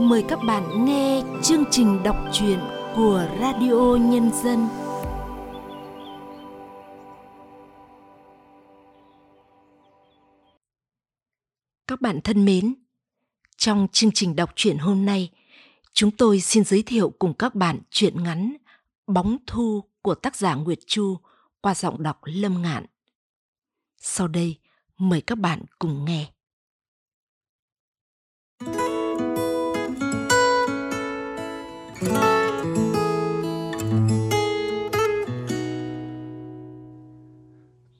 mời các bạn nghe chương trình đọc truyện của Radio Nhân Dân. Các bạn thân mến, trong chương trình đọc truyện hôm nay, chúng tôi xin giới thiệu cùng các bạn truyện ngắn Bóng thu của tác giả Nguyệt Chu qua giọng đọc Lâm Ngạn. Sau đây, mời các bạn cùng nghe.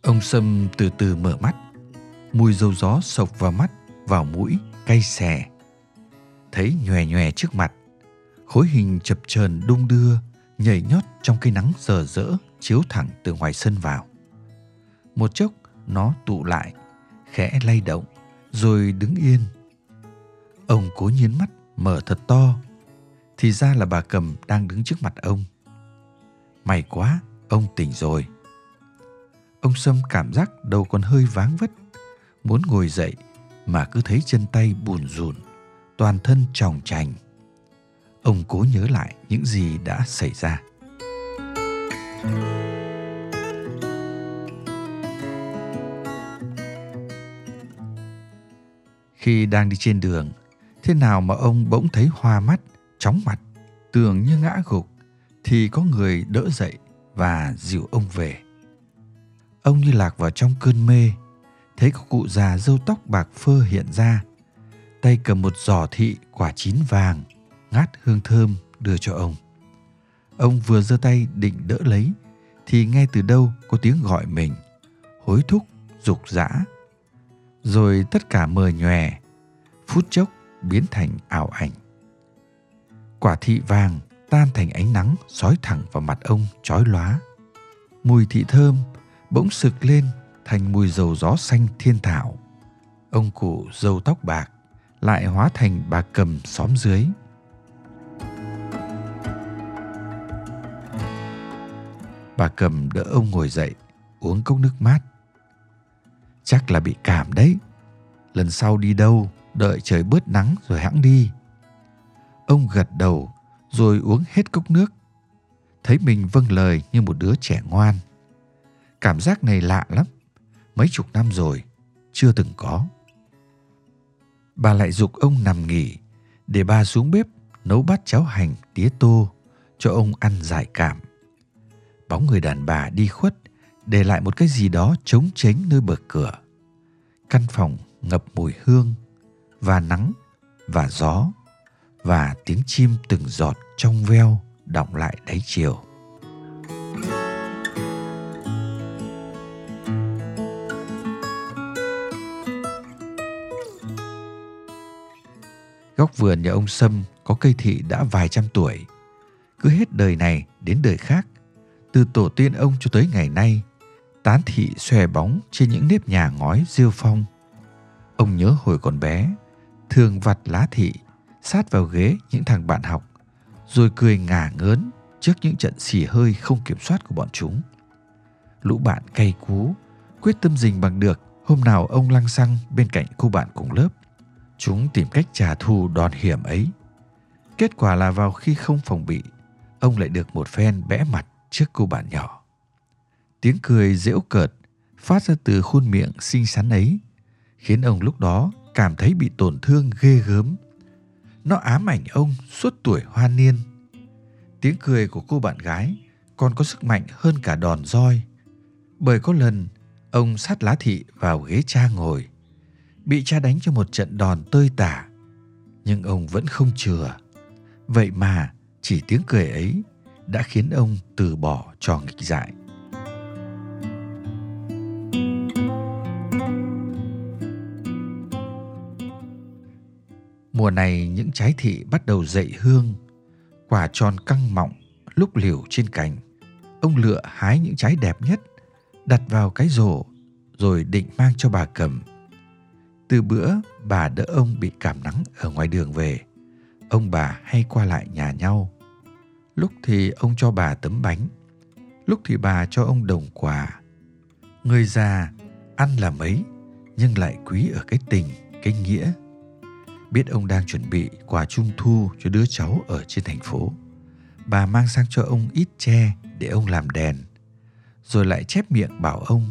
Ông Sâm từ từ mở mắt, mùi dầu gió sộc vào mắt, vào mũi, cay xè. Thấy nhòe nhòe trước mặt, khối hình chập chờn đung đưa, nhảy nhót trong cây nắng rờ rỡ chiếu thẳng từ ngoài sân vào. Một chốc nó tụ lại, khẽ lay động, rồi đứng yên. Ông cố nhín mắt mở thật to, thì ra là bà Cầm đang đứng trước mặt ông. May quá, ông tỉnh rồi. Ông Sâm cảm giác đầu còn hơi váng vất, muốn ngồi dậy mà cứ thấy chân tay bùn rùn, toàn thân chòng chành. Ông cố nhớ lại những gì đã xảy ra. Khi đang đi trên đường, thế nào mà ông bỗng thấy hoa mắt, chóng mặt, tưởng như ngã gục, thì có người đỡ dậy và dìu ông về. Ông như lạc vào trong cơn mê, thấy có cụ già râu tóc bạc phơ hiện ra, tay cầm một giỏ thị quả chín vàng, ngát hương thơm đưa cho ông. Ông vừa giơ tay định đỡ lấy, thì nghe từ đâu có tiếng gọi mình, hối thúc, rục rã. Rồi tất cả mờ nhòe, phút chốc biến thành ảo ảnh. Quả thị vàng tan thành ánh nắng sói thẳng vào mặt ông chói lóa. Mùi thị thơm bỗng sực lên thành mùi dầu gió xanh thiên thảo. Ông cụ râu tóc bạc lại hóa thành bà Cầm xóm dưới. Bà Cầm đỡ ông ngồi dậy, uống cốc nước mát. Chắc là bị cảm đấy. Lần sau đi đâu, đợi trời bớt nắng rồi hẵng đi. Ông gật đầu rồi uống hết cốc nước. Thấy mình vâng lời như một đứa trẻ ngoan. Cảm giác này lạ lắm. Mấy chục năm rồi, chưa từng có. Bà lại giục ông nằm nghỉ, để bà xuống bếp nấu bát cháo hành tía tô cho ông ăn giải cảm. Bóng người đàn bà đi khuất, để lại một cái gì đó trống trếch nơi bờ cửa. Căn phòng ngập mùi hương và nắng và gió và tiếng chim từng giọt trong veo đọng lại đáy chiều. Góc vườn nhà ông Sâm có cây thị đã vài trăm tuổi, cứ hết đời này đến đời khác, từ tổ tiên ông cho tới ngày nay, tán thị xòe bóng trên những nếp nhà ngói rêu phong. Ông nhớ hồi còn bé, thường vặt lá thị, sát vào ghế những thằng bạn học, rồi cười ngả ngớn trước những trận xì hơi không kiểm soát của bọn chúng. Lũ bạn cay cú, quyết tâm rình bằng được hôm nào ông lăng xăng bên cạnh cô bạn cùng lớp. Chúng tìm cách trả thù đòn hiểm ấy. Kết quả là vào khi không phòng bị, ông lại được một phen bẽ mặt trước cô bạn nhỏ. Tiếng cười giễu cợt phát ra từ khuôn miệng xinh xắn ấy khiến ông lúc đó cảm thấy bị tổn thương ghê gớm. Nó ám ảnh ông suốt tuổi hoa niên. Tiếng cười của cô bạn gái còn có sức mạnh hơn cả đòn roi, bởi có lần ông sát lá thị vào ghế cha ngồi, bị cha đánh cho một trận đòn tơi tả, nhưng ông vẫn không chừa. Vậy mà chỉ tiếng cười ấy đã khiến ông từ bỏ trò nghịch dại. Mùa này những trái thị bắt đầu dậy hương, quả tròn căng mọng, lúc liều trên cành. Ông lựa hái những trái đẹp nhất, đặt vào cái rổ, rồi định mang cho bà Cầm. Từ bữa bà đỡ ông bị cảm nắng ở ngoài đường về, ông bà hay qua lại nhà nhau. Lúc thì ông cho bà tấm bánh, lúc thì bà cho ông đồng quà. Người già ăn là mấy, nhưng lại quý ở cái tình, cái nghĩa. Biết ông đang chuẩn bị quà trung thu cho đứa cháu ở trên thành phố, bà mang sang cho ông ít tre để ông làm đèn, rồi lại chép miệng bảo ông: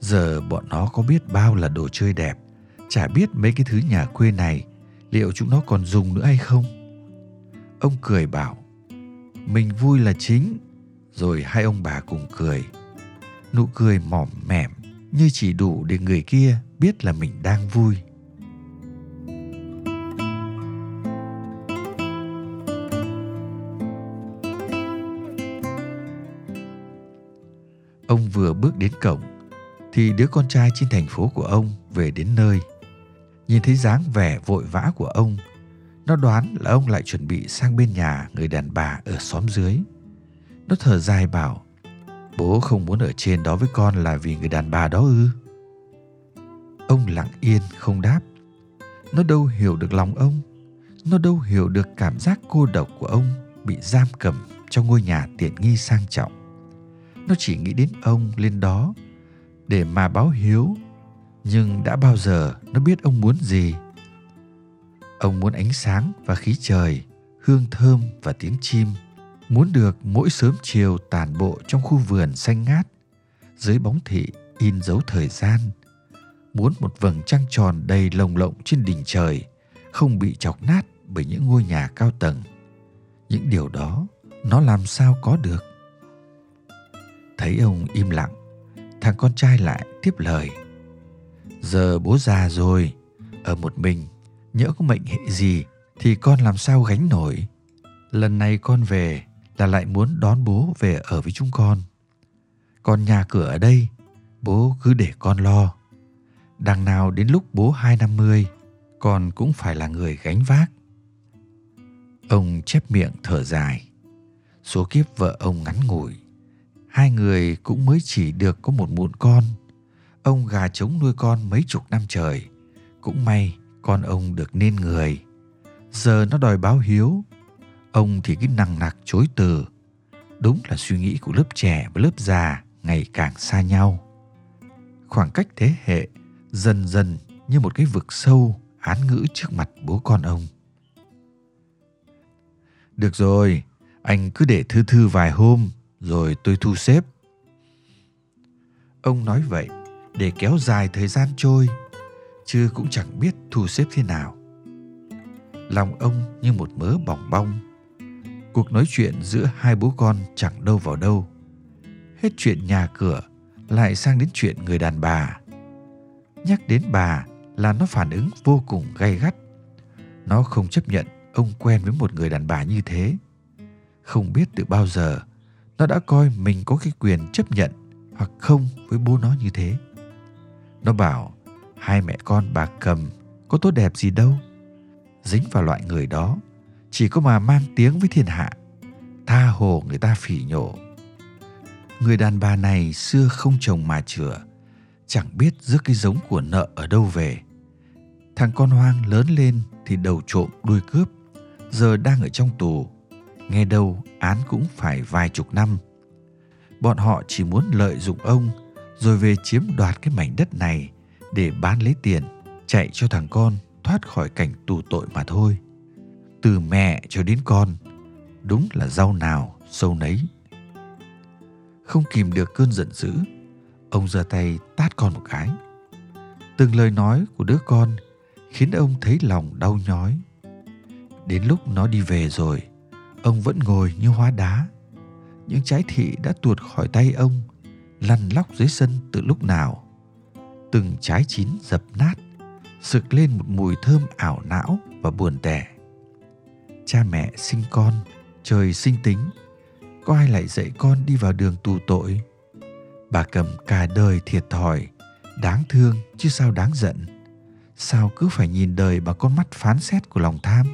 giờ bọn nó có biết bao là đồ chơi đẹp, chả biết mấy cái thứ nhà quê này liệu chúng nó còn dùng nữa hay không. Ông cười bảo: mình vui là chính. Rồi hai ông bà cùng cười, nụ cười mỏm mẻm như chỉ đủ để người kia biết là mình đang vui. Ông vừa bước đến cổng thì đứa con trai trên thành phố của ông về đến nơi. Nhìn thấy dáng vẻ vội vã của ông, nó đoán là ông lại chuẩn bị sang bên nhà người đàn bà ở xóm dưới. Nó thở dài bảo: bố không muốn ở trên đó với con là vì người đàn bà đó ư? Ông lặng yên không đáp. Nó đâu hiểu được lòng ông, nó đâu hiểu được cảm giác cô độc của ông bị giam cầm trong ngôi nhà tiện nghi sang trọng. Nó chỉ nghĩ đến ông lên đó để mà báo hiếu, nhưng đã bao giờ nó biết ông muốn gì. Ông muốn ánh sáng và khí trời, hương thơm và tiếng chim, muốn được mỗi sớm chiều tản bộ trong khu vườn xanh ngát, dưới bóng thị in dấu thời gian, muốn một vầng trăng tròn đầy lồng lộng trên đỉnh trời, không bị chọc nát bởi những ngôi nhà cao tầng. Những điều đó nó làm sao có được? Thấy ông im lặng, thằng con trai lại tiếp lời: giờ bố già rồi, ở một mình, nhỡ có mệnh hệ gì thì con làm sao gánh nổi. Lần này con về là lại muốn đón bố về ở với chúng con. Còn nhà cửa ở đây, bố cứ để con lo. Đằng nào đến lúc bố 250, con cũng phải là người gánh vác. Ông chép miệng thở dài. Số kiếp vợ ông ngắn ngủi, hai người cũng mới chỉ được có một mụn con. Ông gà trống nuôi con mấy chục năm trời, cũng may con ông được nên người. Giờ nó đòi báo hiếu, ông thì cứ nằng nặc chối từ. Đúng là suy nghĩ của lớp trẻ và lớp già ngày càng xa nhau. Khoảng cách thế hệ dần dần như một cái vực sâu hán ngữ trước mặt bố con ông. Được rồi, anh cứ để thư vài hôm rồi tôi thu xếp. Ông nói vậy để kéo dài thời gian trôi, chứ cũng chẳng biết thu xếp thế nào. Lòng ông như một mớ bòng bong. Cuộc nói chuyện giữa hai bố con chẳng đâu vào đâu. Hết chuyện nhà cửa lại sang đến chuyện người đàn bà. Nhắc đến bà là nó phản ứng vô cùng gay gắt. Nó không chấp nhận ông quen với một người đàn bà như thế. Không biết từ bao giờ nó đã coi mình có cái quyền chấp nhận hoặc không với bố nó như thế. Nó bảo hai mẹ con bà Cầm có tốt đẹp gì đâu. Dính vào loại người đó chỉ có mà mang tiếng với thiên hạ, tha hồ người ta phỉ nhổ. Người đàn bà này xưa không chồng mà chửa, chẳng biết rước cái giống của nợ ở đâu về. Thằng con hoang lớn lên thì đầu trộm đuôi cướp, giờ đang ở trong tù, nghe đâu án cũng phải vài chục năm. Bọn họ chỉ muốn lợi dụng ông rồi về chiếm đoạt cái mảnh đất này để bán lấy tiền, chạy cho thằng con thoát khỏi cảnh tù tội mà thôi. Từ mẹ cho đến con, đúng là rau nào sâu nấy. Không kìm được cơn giận dữ, ông giơ tay tát con một cái. Từng lời nói của đứa con khiến ông thấy lòng đau nhói. Đến lúc nó đi về rồi, ông vẫn ngồi như hóa đá. Những trái thị đã tuột khỏi tay ông, lăn lóc dưới sân từ lúc nào. Từng trái chín dập nát, sực lên một mùi thơm ảo não và buồn tẻ. Cha mẹ sinh con, trời sinh tính, có ai lại dạy con đi vào đường tù tội? Bà Cầm cả đời thiệt thòi, đáng thương chứ sao đáng giận. Sao cứ phải nhìn đời bằng con mắt phán xét của lòng tham?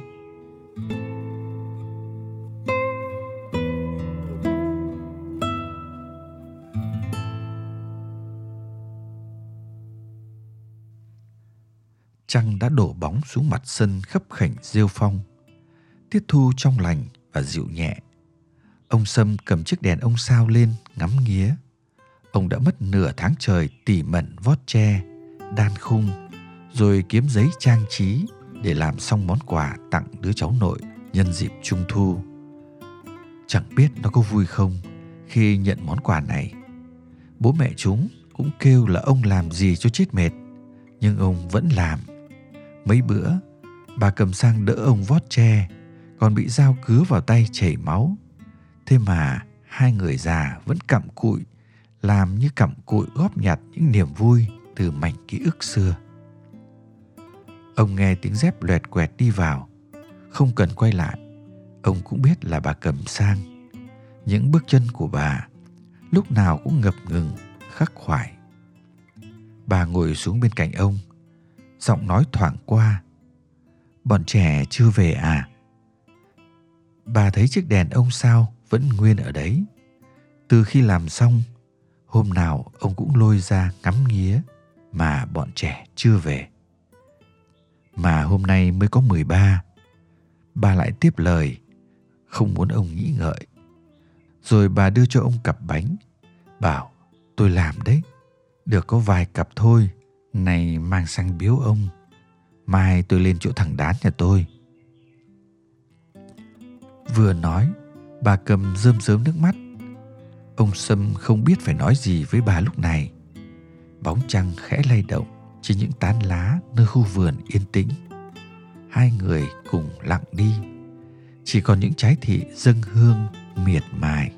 Trăng đã đổ bóng xuống mặt sân khấp khểnh rêu phong. Tiết thu trong lành và dịu nhẹ. Ông Sâm cầm chiếc đèn ông sao lên ngắm nghía. Ông đã mất nửa tháng trời tỉ mẩn vót tre, đan khung, rồi kiếm giấy trang trí để làm xong món quà tặng đứa cháu nội nhân dịp Trung Thu. Chẳng biết nó có vui không khi nhận món quà này. Bố mẹ chúng cũng kêu là ông làm gì cho chết mệt, nhưng ông vẫn làm. Mấy bữa, bà cầm sang đỡ ông vót tre, còn bị dao cứa vào tay chảy máu. Thế mà hai người già vẫn cặm cụi, làm như cặm cụi góp nhặt những niềm vui từ mảnh ký ức xưa. Ông nghe tiếng dép loẹt quẹt đi vào, không cần quay lại, ông cũng biết là bà cầm sang. Những bước chân của bà lúc nào cũng ngập ngừng, khắc khoải. Bà ngồi xuống bên cạnh ông, giọng nói thoảng qua. Bọn trẻ chưa về à? Bà thấy chiếc đèn ông sao vẫn nguyên ở đấy. Từ khi làm xong, hôm nào ông cũng lôi ra ngắm nghía mà bọn trẻ chưa về. Mà hôm nay mới có 13. Bà lại tiếp lời, không muốn ông nghĩ ngợi. Rồi bà đưa cho ông cặp bánh, bảo tôi làm đấy, được có vài cặp thôi, này mang sang biếu ông, mai tôi lên chỗ thằng Đán nhà tôi. Vừa nói, bà cầm rơm rớm nước mắt. Ông Sâm không biết phải nói gì với bà lúc này. Bóng trăng khẽ lay động trên những tán lá nơi khu vườn yên tĩnh. Hai người cùng lặng đi, chỉ còn những trái thị dâng hương miệt mài.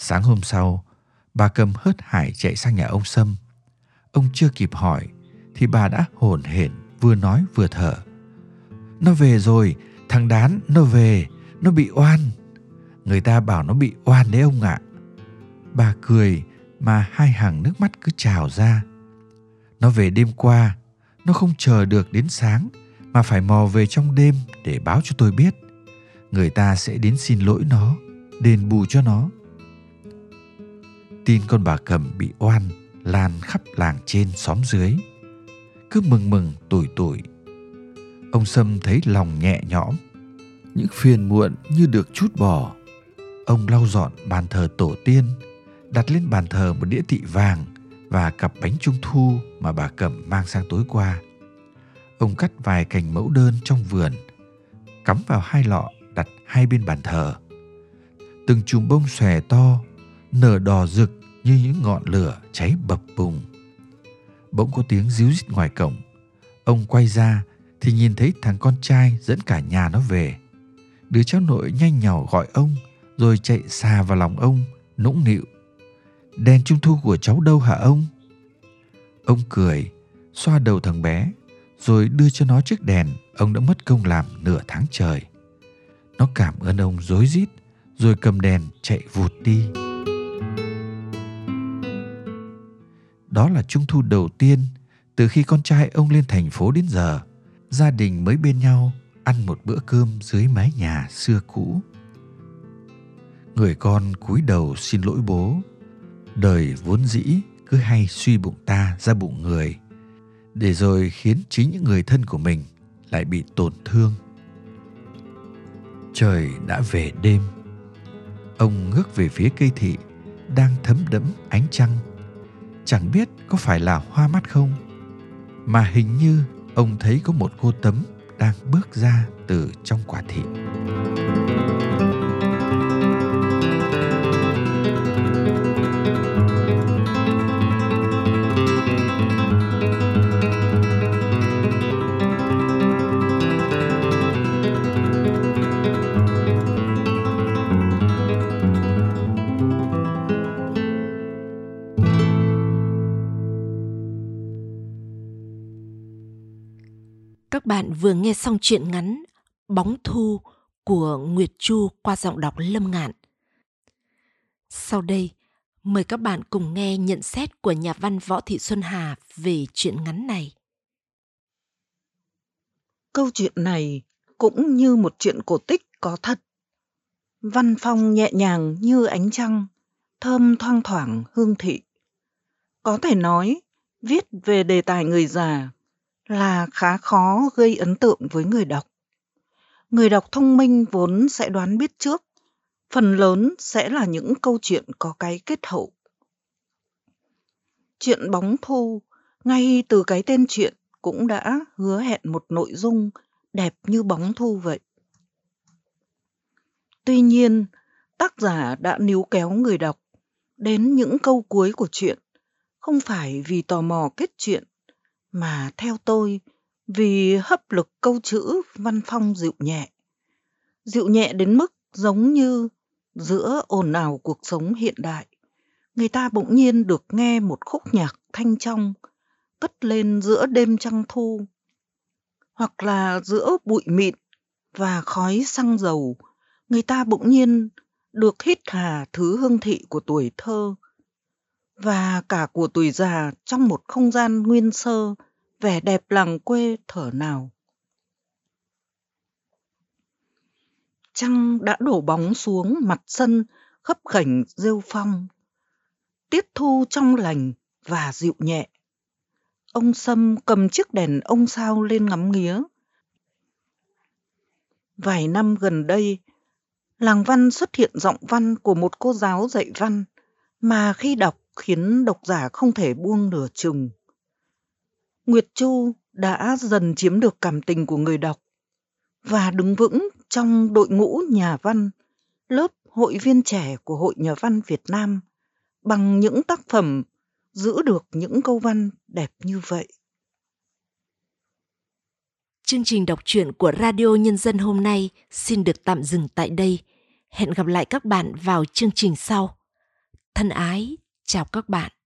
Sáng hôm sau, bà cầm hớt hải chạy sang nhà ông Sâm. Ông chưa kịp hỏi thì bà đã hổn hển vừa nói vừa thở. Nó về rồi, thằng Đán nó về, nó bị oan. Người ta bảo nó bị oan đấy ông ạ. Bà cười mà hai hàng nước mắt cứ trào ra. Nó về đêm qua, nó không chờ được đến sáng mà phải mò về trong đêm để báo cho tôi biết. Người ta sẽ đến xin lỗi nó, đền bù cho nó. Tin con bà Cầm bị oan lan khắp làng trên xóm dưới, cứ mừng mừng tủi tủi. Ông Sâm thấy lòng nhẹ nhõm, những phiền muộn như được trút bỏ. Ông lau dọn bàn thờ tổ tiên, đặt lên bàn thờ một đĩa thị vàng và cặp bánh Trung Thu mà bà Cầm mang sang tối qua. Ông cắt vài cành mẫu đơn trong vườn, cắm vào hai lọ đặt hai bên bàn thờ. Từng chùm bông xòe to, nở đỏ rực như những ngọn lửa cháy bập bùng. Bỗng có tiếng ríu rít ngoài cổng. Ông quay ra thì nhìn thấy thằng con trai dẫn cả nhà nó về. Đứa cháu nội nhanh nhảu gọi ông, rồi chạy xà vào lòng ông, nũng nịu. Đèn Trung Thu của cháu đâu hả ông? Ông cười, xoa đầu thằng bé, rồi đưa cho nó chiếc đèn ông đã mất công làm nửa tháng trời. Nó cảm ơn ông rối rít, rồi cầm đèn chạy vụt đi. Đó là Trung Thu đầu tiên từ khi con trai ông lên thành phố đến giờ, gia đình mới bên nhau ăn một bữa cơm dưới mái nhà xưa cũ. Người con cúi đầu xin lỗi bố. Đời vốn dĩ cứ hay suy bụng ta ra bụng người, để rồi khiến chính những người thân của mình lại bị tổn thương. Trời đã về đêm. Ông ngước về phía cây thị đang thấm đẫm ánh trăng. Chẳng biết có phải là hoa mắt không, mà hình như ông thấy có một cô Tấm đang bước ra từ trong quả thị. Các bạn vừa nghe xong truyện ngắn Bóng Thu của Nguyệt Chu qua giọng đọc Lâm Ngạn. Sau đây, mời các bạn cùng nghe nhận xét của nhà văn Võ Thị Xuân Hà về truyện ngắn này. Câu chuyện này cũng như một chuyện cổ tích có thật. Văn phong nhẹ nhàng như ánh trăng, thơm thoang thoảng hương thị. Có thể nói, viết về đề tài người già là khá khó gây ấn tượng với người đọc. Người đọc thông minh vốn sẽ đoán biết trước, phần lớn sẽ là những câu chuyện có cái kết hậu. Truyện Bóng Thu, ngay từ cái tên truyện cũng đã hứa hẹn một nội dung đẹp như bóng thu vậy. Tuy nhiên, tác giả đã níu kéo người đọc đến những câu cuối của truyện, không phải vì tò mò kết truyện, mà theo tôi, vì hấp lực câu chữ văn phong dịu nhẹ. Dịu nhẹ đến mức giống như giữa ồn ào cuộc sống hiện đại, người ta bỗng nhiên được nghe một khúc nhạc thanh trong cất lên giữa đêm trăng thu, hoặc là giữa bụi mịn và khói xăng dầu, người ta bỗng nhiên được hít hà thứ hương thị của tuổi thơ và cả của tuổi già trong một không gian nguyên sơ, vẻ đẹp làng quê thở nào. Trăng đã đổ bóng xuống mặt sân khấp khểnh rêu phong, tiết thu trong lành và dịu nhẹ. Ông Sâm cầm chiếc đèn ông sao lên ngắm nghía. Vài năm gần đây, làng văn xuất hiện giọng văn của một cô giáo dạy văn mà khi đọc khiến độc giả không thể buông nửa chừng. Nguyệt Chu đã dần chiếm được cảm tình của người đọc và đứng vững trong đội ngũ nhà văn, lớp hội viên trẻ của Hội Nhà Văn Việt Nam bằng những tác phẩm giữ được những câu văn đẹp như vậy. Chương trình đọc truyện của Radio Nhân Dân hôm nay xin được tạm dừng tại đây. Hẹn gặp lại các bạn vào chương trình sau. Thân ái, chào các bạn.